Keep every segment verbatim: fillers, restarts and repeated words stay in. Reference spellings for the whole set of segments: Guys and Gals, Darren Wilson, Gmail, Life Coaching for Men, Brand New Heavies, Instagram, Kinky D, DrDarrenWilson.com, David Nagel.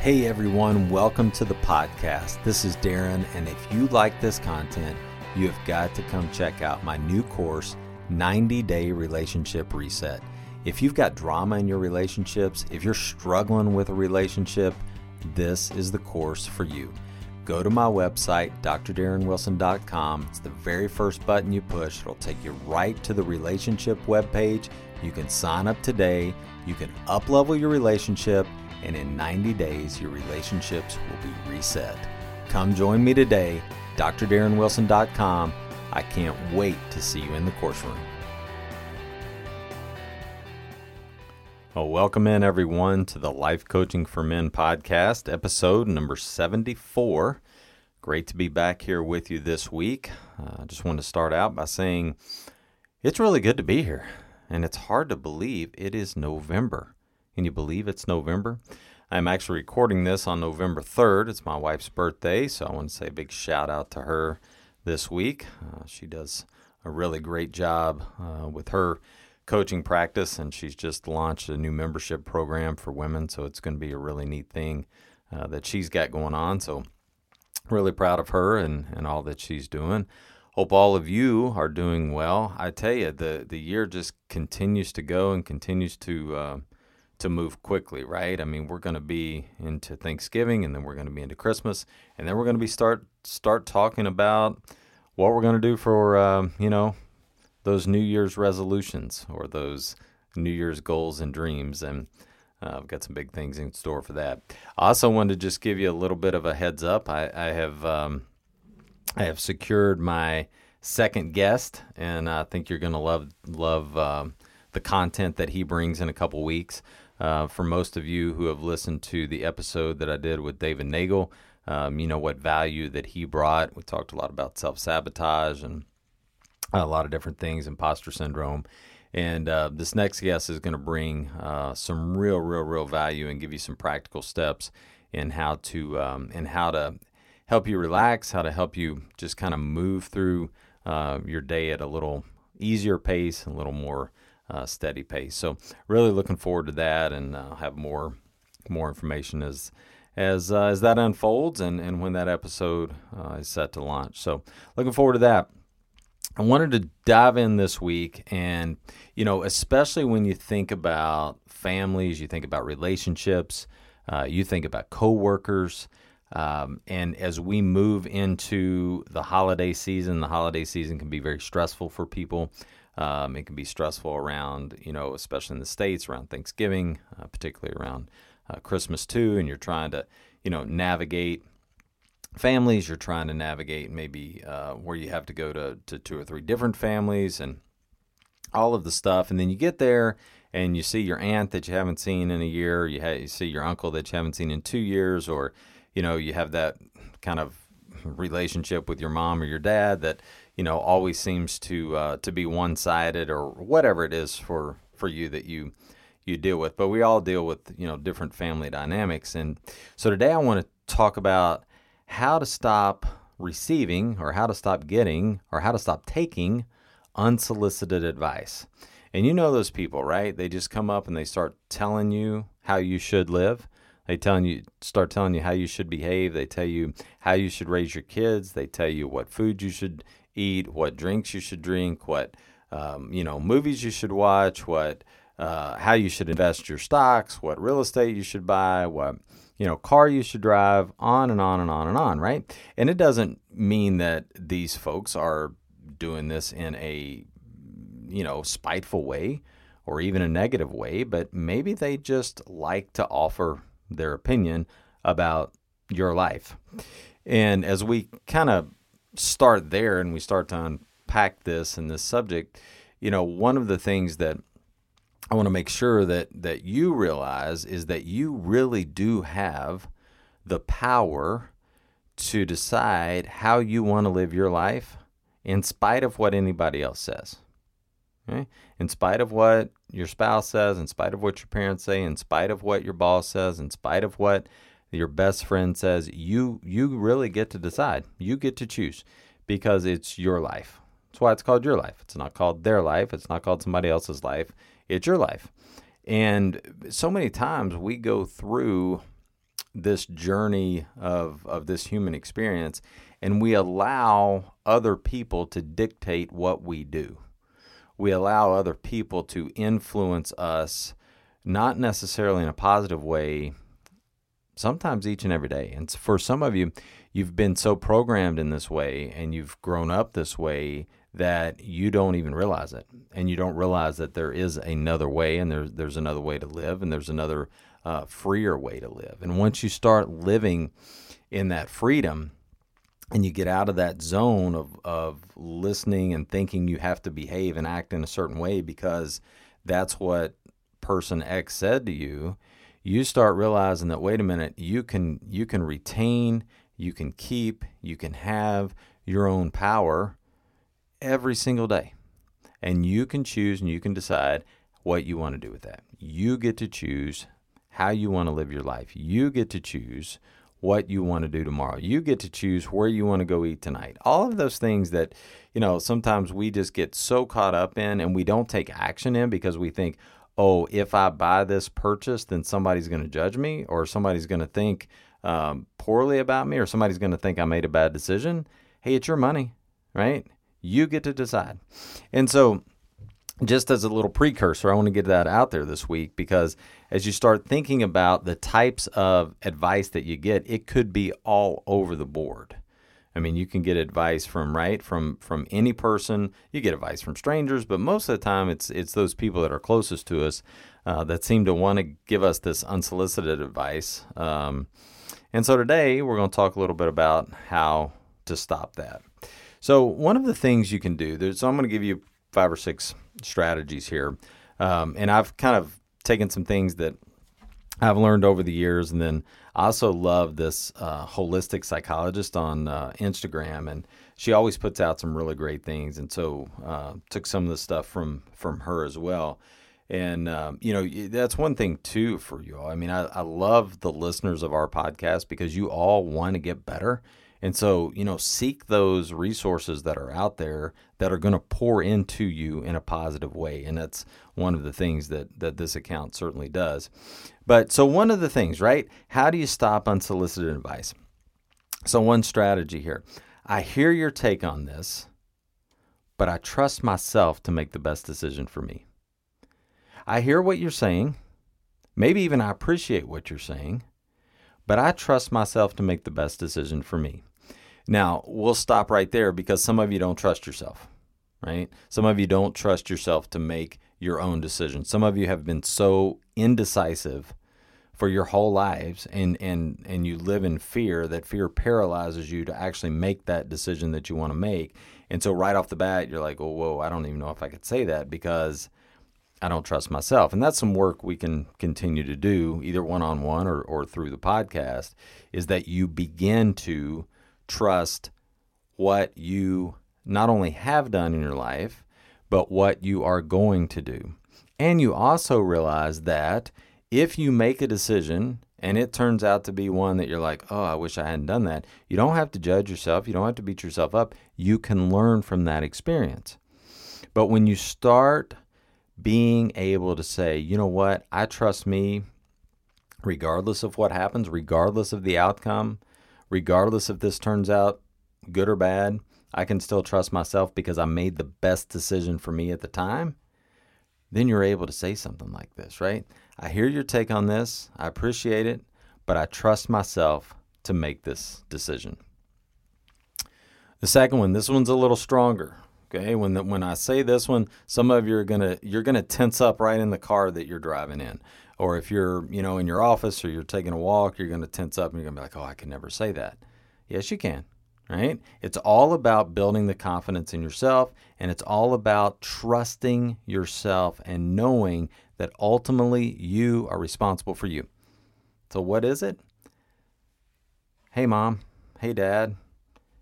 Hey everyone, welcome to the podcast. This is Darren, and if you like this content, you have got to come check out my new course, ninety day Relationship Reset. If you've got drama in your relationships, if you're struggling with a relationship, this is the course for you. Go to my website, Dr Darren Wilson dot com. It's the very first button you push. It'll take you right to the relationship webpage. You can sign up today. You can up-level your relationship. And in ninety days, your relationships will be reset. Come join me today, Dr Darren Wilson dot com. I can't wait to see you in the courseroom. Well, welcome in everyone to the Life Coaching for Men podcast, episode number seventy-four. Great to be back here with you this week. I uh, just want to start out by saying it's really good to be here, and it's hard to believe it is November. Can you believe it's November? I'm actually recording this on November third. It's my wife's birthday, so I want to say a big shout out to her this week. Uh, she does a really great job uh, with her coaching practice, and she's just launched a new membership program for women, so it's going to be a really neat thing uh, that she's got going on. So really proud of her and, and all that she's doing. Hope all of you are doing well. I tell you, the, the year just continues to go and continues to... Uh, to move quickly, right? I mean, we're going to be into Thanksgiving, and then we're going to be into Christmas, and then we're going to be start start talking about what we're going to do for, uh, you know, those New Year's resolutions or those New Year's goals and dreams, and uh, I've got some big things in store for that. I also wanted to just give you a little bit of a heads up. I, I have um, I have secured my second guest, and I think you're going to love love um, the content that he brings in a couple weeks. Uh, for most of you who have listened to the episode that I did with David Nagel, um, you know what value that he brought. We talked a lot about self-sabotage and a lot of different things, imposter syndrome. And uh, this next guest is going to bring uh, some real, real, real value and give you some practical steps in how to um, in how to help you relax, how to help you just kind of move through uh, your day at a little easier pace, a little more Uh, steady pace. So really looking forward to that, and I'll uh, have more more information as as uh, as that unfolds and, and when that episode uh, is set to launch. So looking forward to that. I wanted to dive in this week, and you know, especially when you think about families, you think about relationships, uh, you think about coworkers, um, and as we move into the holiday season, the holiday season can be very stressful for people. Um, it can be stressful around, you know, especially in the States, around Thanksgiving, uh, particularly around uh, Christmas too. And you're trying to, you know, navigate families. You're trying to navigate maybe uh, where you have to go to, to two or three different families and all of the stuff. And then you get there and you see your aunt that you haven't seen in a year. You, ha- you see your uncle that you haven't seen in two years, or, you know, you have that kind of relationship with your mom or your dad that, you know, always seems to uh, to be one-sided, or whatever it is for, for you that you you deal with. But we all deal with, you know, different family dynamics. And so today I want to talk about how to stop receiving, or how to stop getting, or how to stop taking unsolicited advice. And you know those people, right? They just come up and they start telling you how you should live. They telling you, start telling you how you should behave. They tell you how you should raise your kids. They tell you what food you should eat, what drinks you should drink, what um, you know, movies you should watch, what uh, how you should invest your stocks, what real estate you should buy, what you know, car you should drive, on and on and on and on, right? And it doesn't mean that these folks are doing this in a, you know, spiteful way or even a negative way, but maybe they just like to offer their opinion about your life. And as we kind of start there and we start to unpack this and this subject, you know, one of the things that I want to make sure that that you realize is that you really do have the power to decide how you want to live your life in spite of what anybody else says. Okay? In spite of what your spouse says, in spite of what your parents say, in spite of what your boss says, in spite of what your best friend says, you you really get to decide. You get to choose because it's your life. That's why it's called your life. It's not called their life. It's not called somebody else's life. It's your life. And so many times we go through this journey of, of this human experience, and we allow other people to dictate what we do. We allow other people to influence us, not necessarily in a positive way, sometimes each and every day. And for some of you, you've been so programmed in this way and you've grown up this way that you don't even realize it, and you don't realize that there is another way, and there's there's another way to live, and there's another uh, freer way to live. And once you start living in that freedom, and you get out of that zone of of listening and thinking you have to behave and act in a certain way because that's what person X said to you, you start realizing that, wait a minute, you can you can retain, you can keep, you can have your own power every single day. And you can choose and you can decide what you want to do with that. You get to choose how you want to live your life. You get to choose what you want to do tomorrow. You get to choose where you want to go eat tonight. All of those things that, you know, sometimes we just get so caught up in and we don't take action in because we think, oh, if I buy this purchase, then somebody's going to judge me, or somebody's going to think um, poorly about me, or somebody's going to think I made a bad decision. Hey, it's your money, right? You get to decide. And so just as a little precursor, I want to get that out there this week, because as you start thinking about the types of advice that you get, it could be all over the board. I mean, you can get advice from, right, from from any person. You get advice from strangers, but most of the time it's it's those people that are closest to us uh, that seem to want to give us this unsolicited advice. Um, and so today we're going to talk a little bit about how to stop that. So one of the things you can do, there's, so I'm going to give you five or six strategies here. Um, and I've kind of taken some things that I've learned over the years. And then I also love this uh, holistic psychologist on uh, Instagram. And she always puts out some really great things. And so uh, took some of the stuff from, from her as well. And, um, you know, that's one thing too for you all. I mean, I, I love the listeners of our podcast because you all want to get better. And so, you know, seek those resources that are out there that are going to pour into you in a positive way. And that's one of the things that, that this account certainly does. But so one of the things, right? How do you stop unsolicited advice? So one strategy here. I hear your take on this, but I trust myself to make the best decision for me. I hear what you're saying. Maybe even I appreciate what you're saying, but I trust myself to make the best decision for me. Now, we'll stop right there because some of you don't trust yourself, right? Some of you don't trust yourself to make your own decisions. Some of you have been so indecisive for your whole lives, and and and you live in fear. That fear paralyzes you to actually make that decision that you want to make. And so right off the bat, you're like, oh, whoa, I don't even know if I could say that because I don't trust myself. And that's some work we can continue to do, either one-on-one or, or through the podcast, is that you begin to trust what you not only have done in your life, but what you are going to do. And you also realize that if you make a decision and it turns out to be one that you're like, oh, I wish I hadn't done that, you don't have to judge yourself. You don't have to beat yourself up. You can learn from that experience. But when you start being able to say, you know what, I trust me regardless of what happens, regardless of the outcome, regardless if this turns out good or bad, I can still trust myself because I made the best decision for me at the time. then you're able to say something like this, right? I hear your take on this. I appreciate it, but I trust myself to make this decision. The second one, this one's a little stronger. Okay, when the, when I say this one, some of you are gonna you're gonna tense up right in the car that you're driving in, or if you're you know in your office or you're taking a walk, you're gonna tense up and you're gonna be like, oh, I can never say that. Yes, you can. Right? It's all about building the confidence in yourself, and it's all about trusting yourself and knowing that ultimately you are responsible for you. So what is it? Hey, mom. Hey, dad.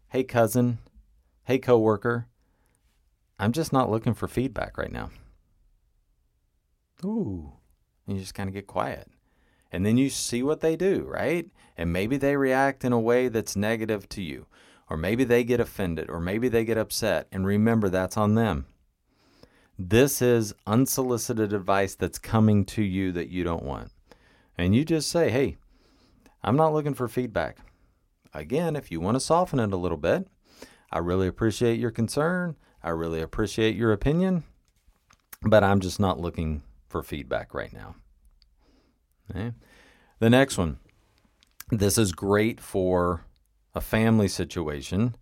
Hey, cousin. Hey, coworker. I'm just not looking for feedback right now. Ooh, and you just kind of get quiet. And then you see what they do, right? And maybe they react in a way that's negative to you. Or maybe they get offended. Or maybe they get upset. And remember, that's on them. This is unsolicited advice that's coming to you that you don't want. And you just say, hey, I'm not looking for feedback. Again, if you want to soften it a little bit, I really appreciate your concern. I really appreciate your opinion, but I'm just not looking for feedback right now. Okay. The next one. This is great for a family situation,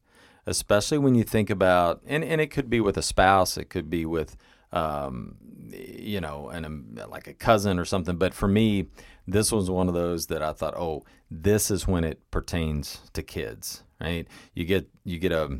especially when you think about, and, and it could be with a spouse, it could be with, um, you know, an, like a cousin or something. But for me, this was one of those that I thought, oh, this is when it pertains to kids, right? You get you get a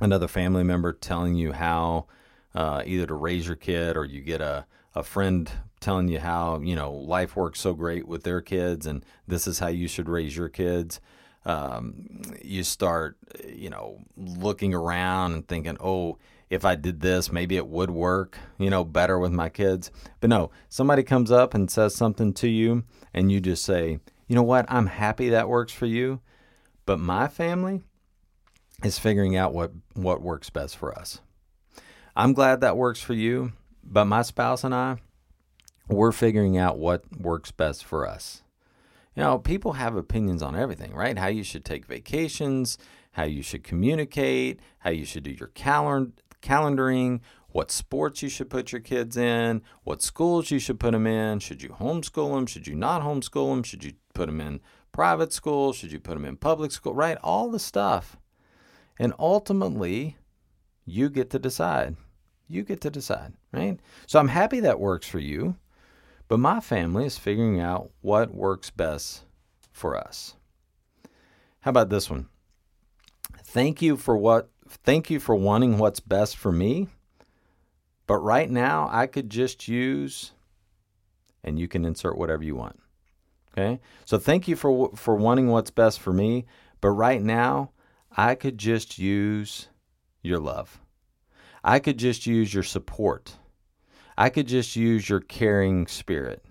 another family member telling you how uh, either to raise your kid, or you get a, a friend telling you how, you know, life works so great with their kids and this is how you should raise your kids. Um, you start, you know, looking around and thinking, oh, if I did this, maybe it would work, you know, better with my kids. But no, somebody comes up and says something to you and you just say, you know what, I'm happy that works for you, but my family is figuring out what, what works best for us. I'm glad that works for you, but my spouse and I, we're figuring out what works best for us. You know, people have opinions on everything, right? How you should take vacations, how you should communicate, how you should do your calend- calendaring, what sports you should put your kids in, what schools you should put them in. Should you homeschool them? Should you not homeschool them? Should you put them in private school? Should you put them in public school? Right? All the stuff. And ultimately, you get to decide. You get to decide, right? So I'm happy that works for you. But my family is figuring out what works best for us. How about this one? Thank you for what thank you for wanting what's best for me. But right now I could just use, and you can insert whatever you want. Okay? So thank you for for wanting what's best for me, but right now I could just use your love. I could just use your support. I could just use your caring spirit.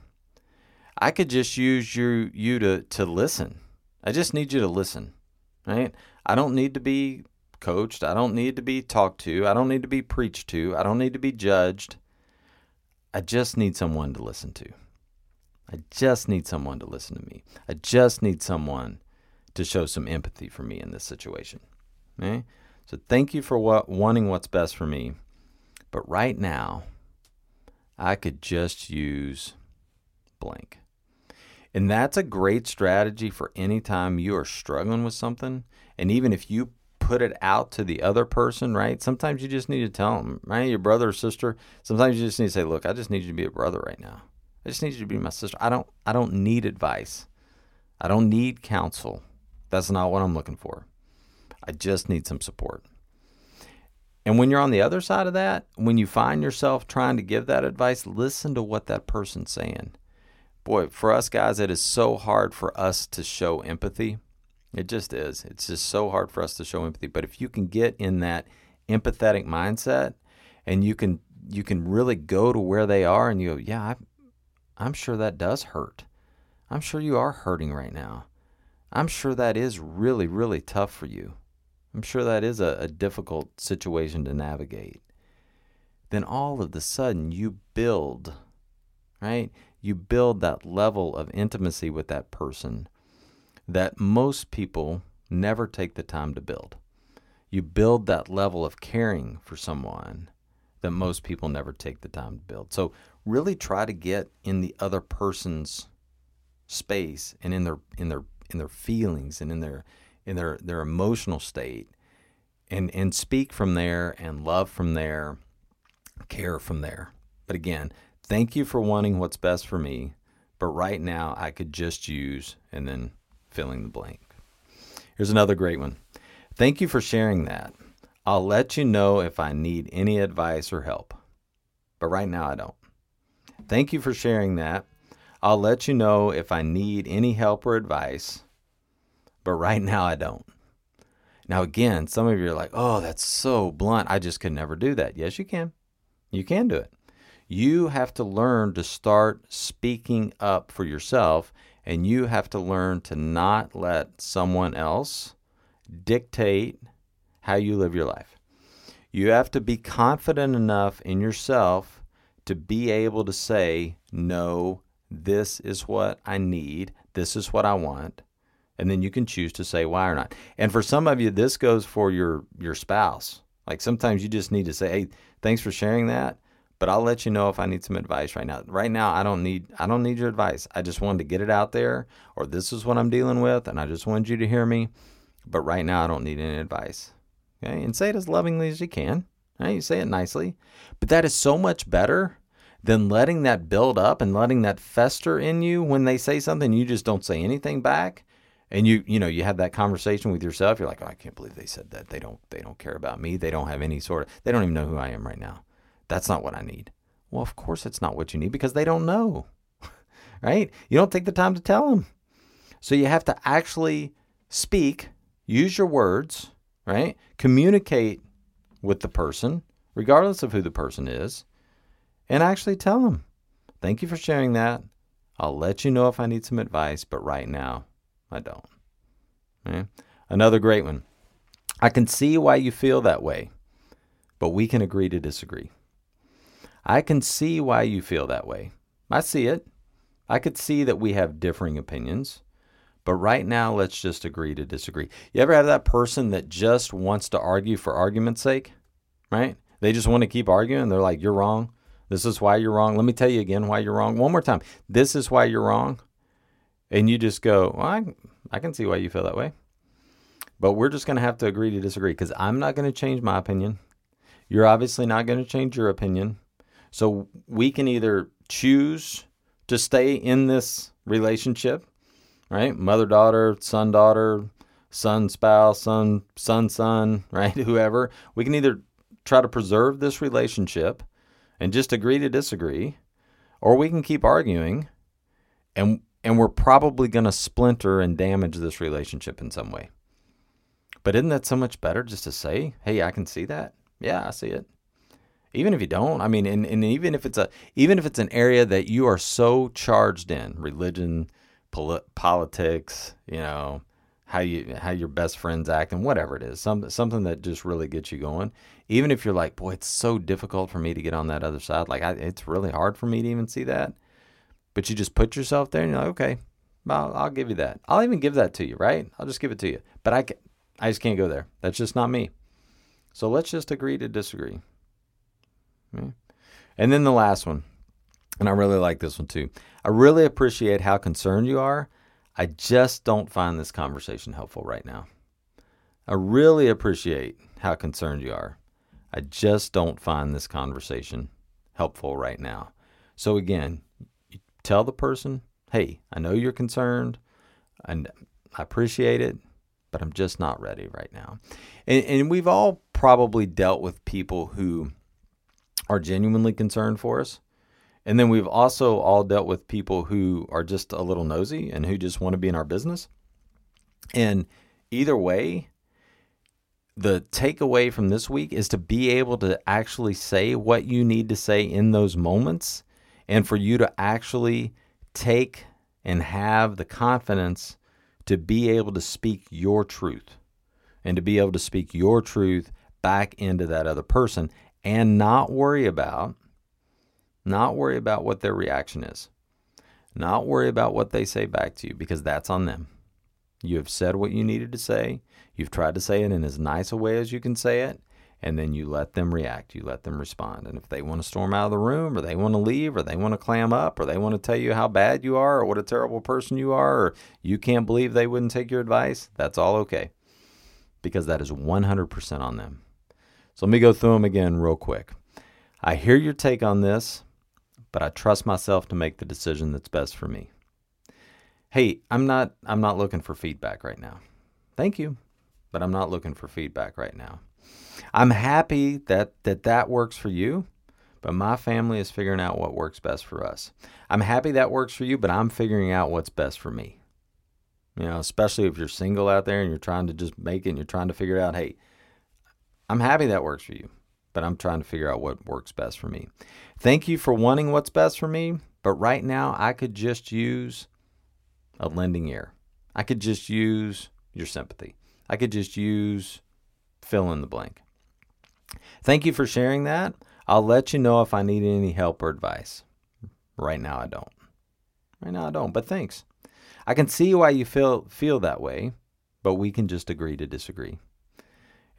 I could just use you, you to, to listen. I just need you to listen, right? I don't need to be coached. I don't need to be talked to. I don't need to be preached to. I don't need to be judged. I just need someone to listen to. I just need someone to listen to me. I just need someone to show some empathy for me in this situation, okay? So thank you for what, wanting what's best for me. But right now, I could just use blank. And that's a great strategy for any time you are struggling with something. And even if you put it out to the other person, right? Sometimes you just need to tell them, right? Your brother or sister. Sometimes you just need to say, look, I just need you to be a brother right now. I just need you to be my sister. I don't, I don't need advice. I don't need counsel. That's not what I'm looking for. I just need some support. And when you're on the other side of that, when you find yourself trying to give that advice, listen to what that person's saying. Boy, for us guys, it is so hard for us to show empathy. It just is. It's just so hard for us to show empathy. But if you can get in that empathetic mindset and you can you can really go to where they are and you go, yeah, I've, I'm sure that does hurt. I'm sure you are hurting right now. I'm sure that is really, really tough for you. I'm sure that is a, a difficult situation to navigate. Then all of a sudden you build, right? You build that level of intimacy with that person that most people never take the time to build. You build that level of caring for someone that most people never take the time to build. So really try to get in the other person's space and in their in their in their feelings and in their in their, their emotional state, and and speak from there and love from there, care from there. But again, thank you for wanting what's best for me, but right now I could just use, and then filling the blank. Here's another great one. Thank you for sharing that. I'll let you know if I need any advice or help, but right now I don't. Thank you for sharing that. I'll let you know if I need any help or advice, but right now I don't. Now, again, some of you are like, oh, that's so blunt. I just could never do that. Yes, you can. You can do it. You have to learn to start speaking up for yourself, and you have to learn to not let someone else dictate how you live your life. You have to be confident enough in yourself to be able to say, no, this is what I need, this is what I want, and then you can choose to say why or not. And for some of you, this goes for your, your spouse. Like sometimes you just need to say, hey, thanks for sharing that, but I'll let you know if I need some advice right now. Right now, I don't need I don't need your advice. I just wanted to get it out there, or this is what I'm dealing with, and I just wanted you to hear me, but right now I don't need any advice. Okay? And say it as lovingly as you can. Right? You say it nicely. But that is so much better than letting that build up and letting that fester in you. When they say something, you just don't say anything back. And you, you know, you have that conversation with yourself. You're like, oh, I can't believe they said that. They don't, they don't care about me. They don't have any sort of, they don't even know who I am right now. That's not what I need. Well, of course it's not what you need, because they don't know, right? You don't take the time to tell them. So you have to actually speak, use your words, right? Communicate with the person, regardless of who the person is, and actually tell them, thank you for sharing that. I'll let you know if I need some advice, but right now I don't. Okay? Another great one. I can see why you feel that way, but we can agree to disagree. I can see why you feel that way. I see it. I could see that we have differing opinions, but right now let's just agree to disagree. You ever have that person that just wants to argue for argument's sake, right? They just want to keep arguing. They're like, you're wrong. This is why you're wrong. Let me tell you again why you're wrong. One more time. This is why you're wrong. And you just go, well, I, I can see why you feel that way, but we're just going to have to agree to disagree, because I'm not going to change my opinion. You're obviously not going to change your opinion. So we can either choose to stay in this relationship, right? Mother, daughter, son, daughter, son, spouse, son, son, son, right? Whoever. We can either try to preserve this relationship and just agree to disagree, or we can keep arguing, and and we're probably going to splinter and damage this relationship in some way. But isn't that so much better just to say, hey, I can see that. Yeah, I see it. Even if you don't, I mean, and, and even if it's a, even if it's an area that you are so charged in, religion, poli- politics, you know, how you, how your best friends act and whatever it is, some, something that just really gets you going. Even if you're like, boy, it's so difficult for me to get on that other side. Like I, it's really hard for me to even see that, but you just put yourself there and you're like, okay, well, I'll give you that. I'll even give that to you, right? I'll just give it to you, but I can, I just can't go there. That's just not me. So let's just agree to disagree. And then the last one, and I really like this one too. I really appreciate how concerned you are. I just don't find this conversation helpful right now. I really appreciate how concerned you are. I just don't find this conversation helpful right now. So again, you tell the person, hey, I know you're concerned and I appreciate it, but I'm just not ready right now. And, and we've all probably dealt with people who are genuinely concerned for us. And then we've also all dealt with people who are just a little nosy and who just want to be in our business. And either way, the takeaway from this week is to be able to actually say what you need to say in those moments, and for you to actually take and have the confidence to be able to speak your truth, and to be able to speak your truth back into that other person, and not worry about, not worry about what their reaction is. Not worry about what they say back to you, because that's on them. You have said what you needed to say. You've tried to say it in as nice a way as you can say it, and then you let them react, you let them respond. And if they want to storm out of the room, or they want to leave, or they want to clam up, or they want to tell you how bad you are, or what a terrible person you are, or you can't believe they wouldn't take your advice, that's all okay, because that is one hundred percent on them. So let me go through them again real quick. I hear your take on this, but I trust myself to make the decision that's best for me. Hey, I'm not, I'm not looking for feedback right now. Thank you, but I'm not looking for feedback right now. I'm happy that that, that works for you, but my family is figuring out what works best for us. I'm happy that works for you, but I'm figuring out what's best for me. You know, especially if you're single out there and you're trying to just make it and you're trying to figure out, hey, I'm happy that works for you, but I'm trying to figure out what works best for me. Thank you for wanting what's best for me, but right now I could just use a lending ear. I could just use your sympathy. I could just use fill in the blank. Thank you for sharing that. I'll let you know if I need any help or advice. Right now I don't. Right now I don't, but thanks. I can see why you feel feel that way, but we can just agree to disagree.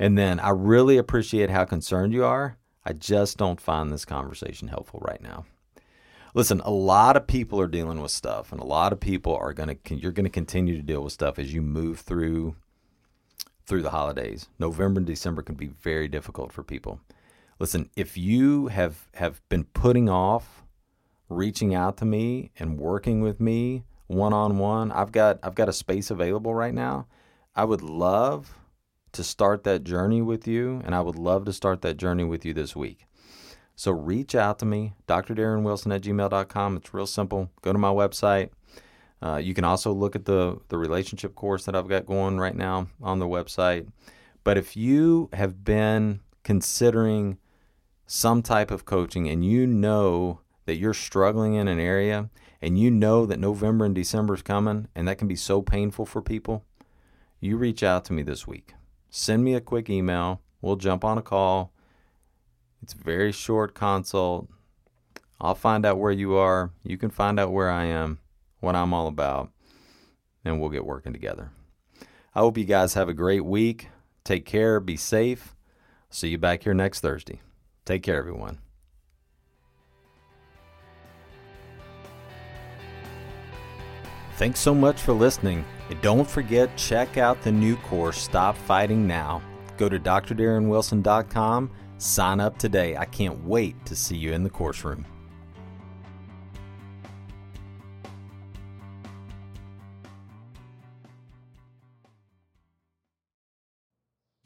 And then I really appreciate how concerned you are. I just don't find this conversation helpful right now. Listen, a lot of people are dealing with stuff, and a lot of people are going to, you're going to continue to deal with stuff as you move through through the holidays. November and December can be very difficult for people. Listen, if you have have been putting off reaching out to me and working with me one-on-one, I've got I've got a space available right now. I would love to start that journey with you, and I would love to start that journey with you this week. So reach out to me, D R Darren Wilson at gmail dot com. It's real simple. Go to my website. Uh, you can also look at the, the relationship course that I've got going right now on the website. But if you have been considering some type of coaching and you know that you're struggling in an area and you know that November and December is coming and that can be so painful for people, you reach out to me this week. Send me a quick email. We'll jump on a call. It's a very short consult. I'll find out where you are. You can find out where I am, what I'm all about, and we'll get working together. I hope you guys have a great week. Take care. Be safe. See you back here next Thursday. Take care, everyone. Thanks so much for listening. And don't forget, check out the new course, Stop Fighting Now. Go to D R Darren Wilson dot com. Sign up today. I can't wait to see you in the course room.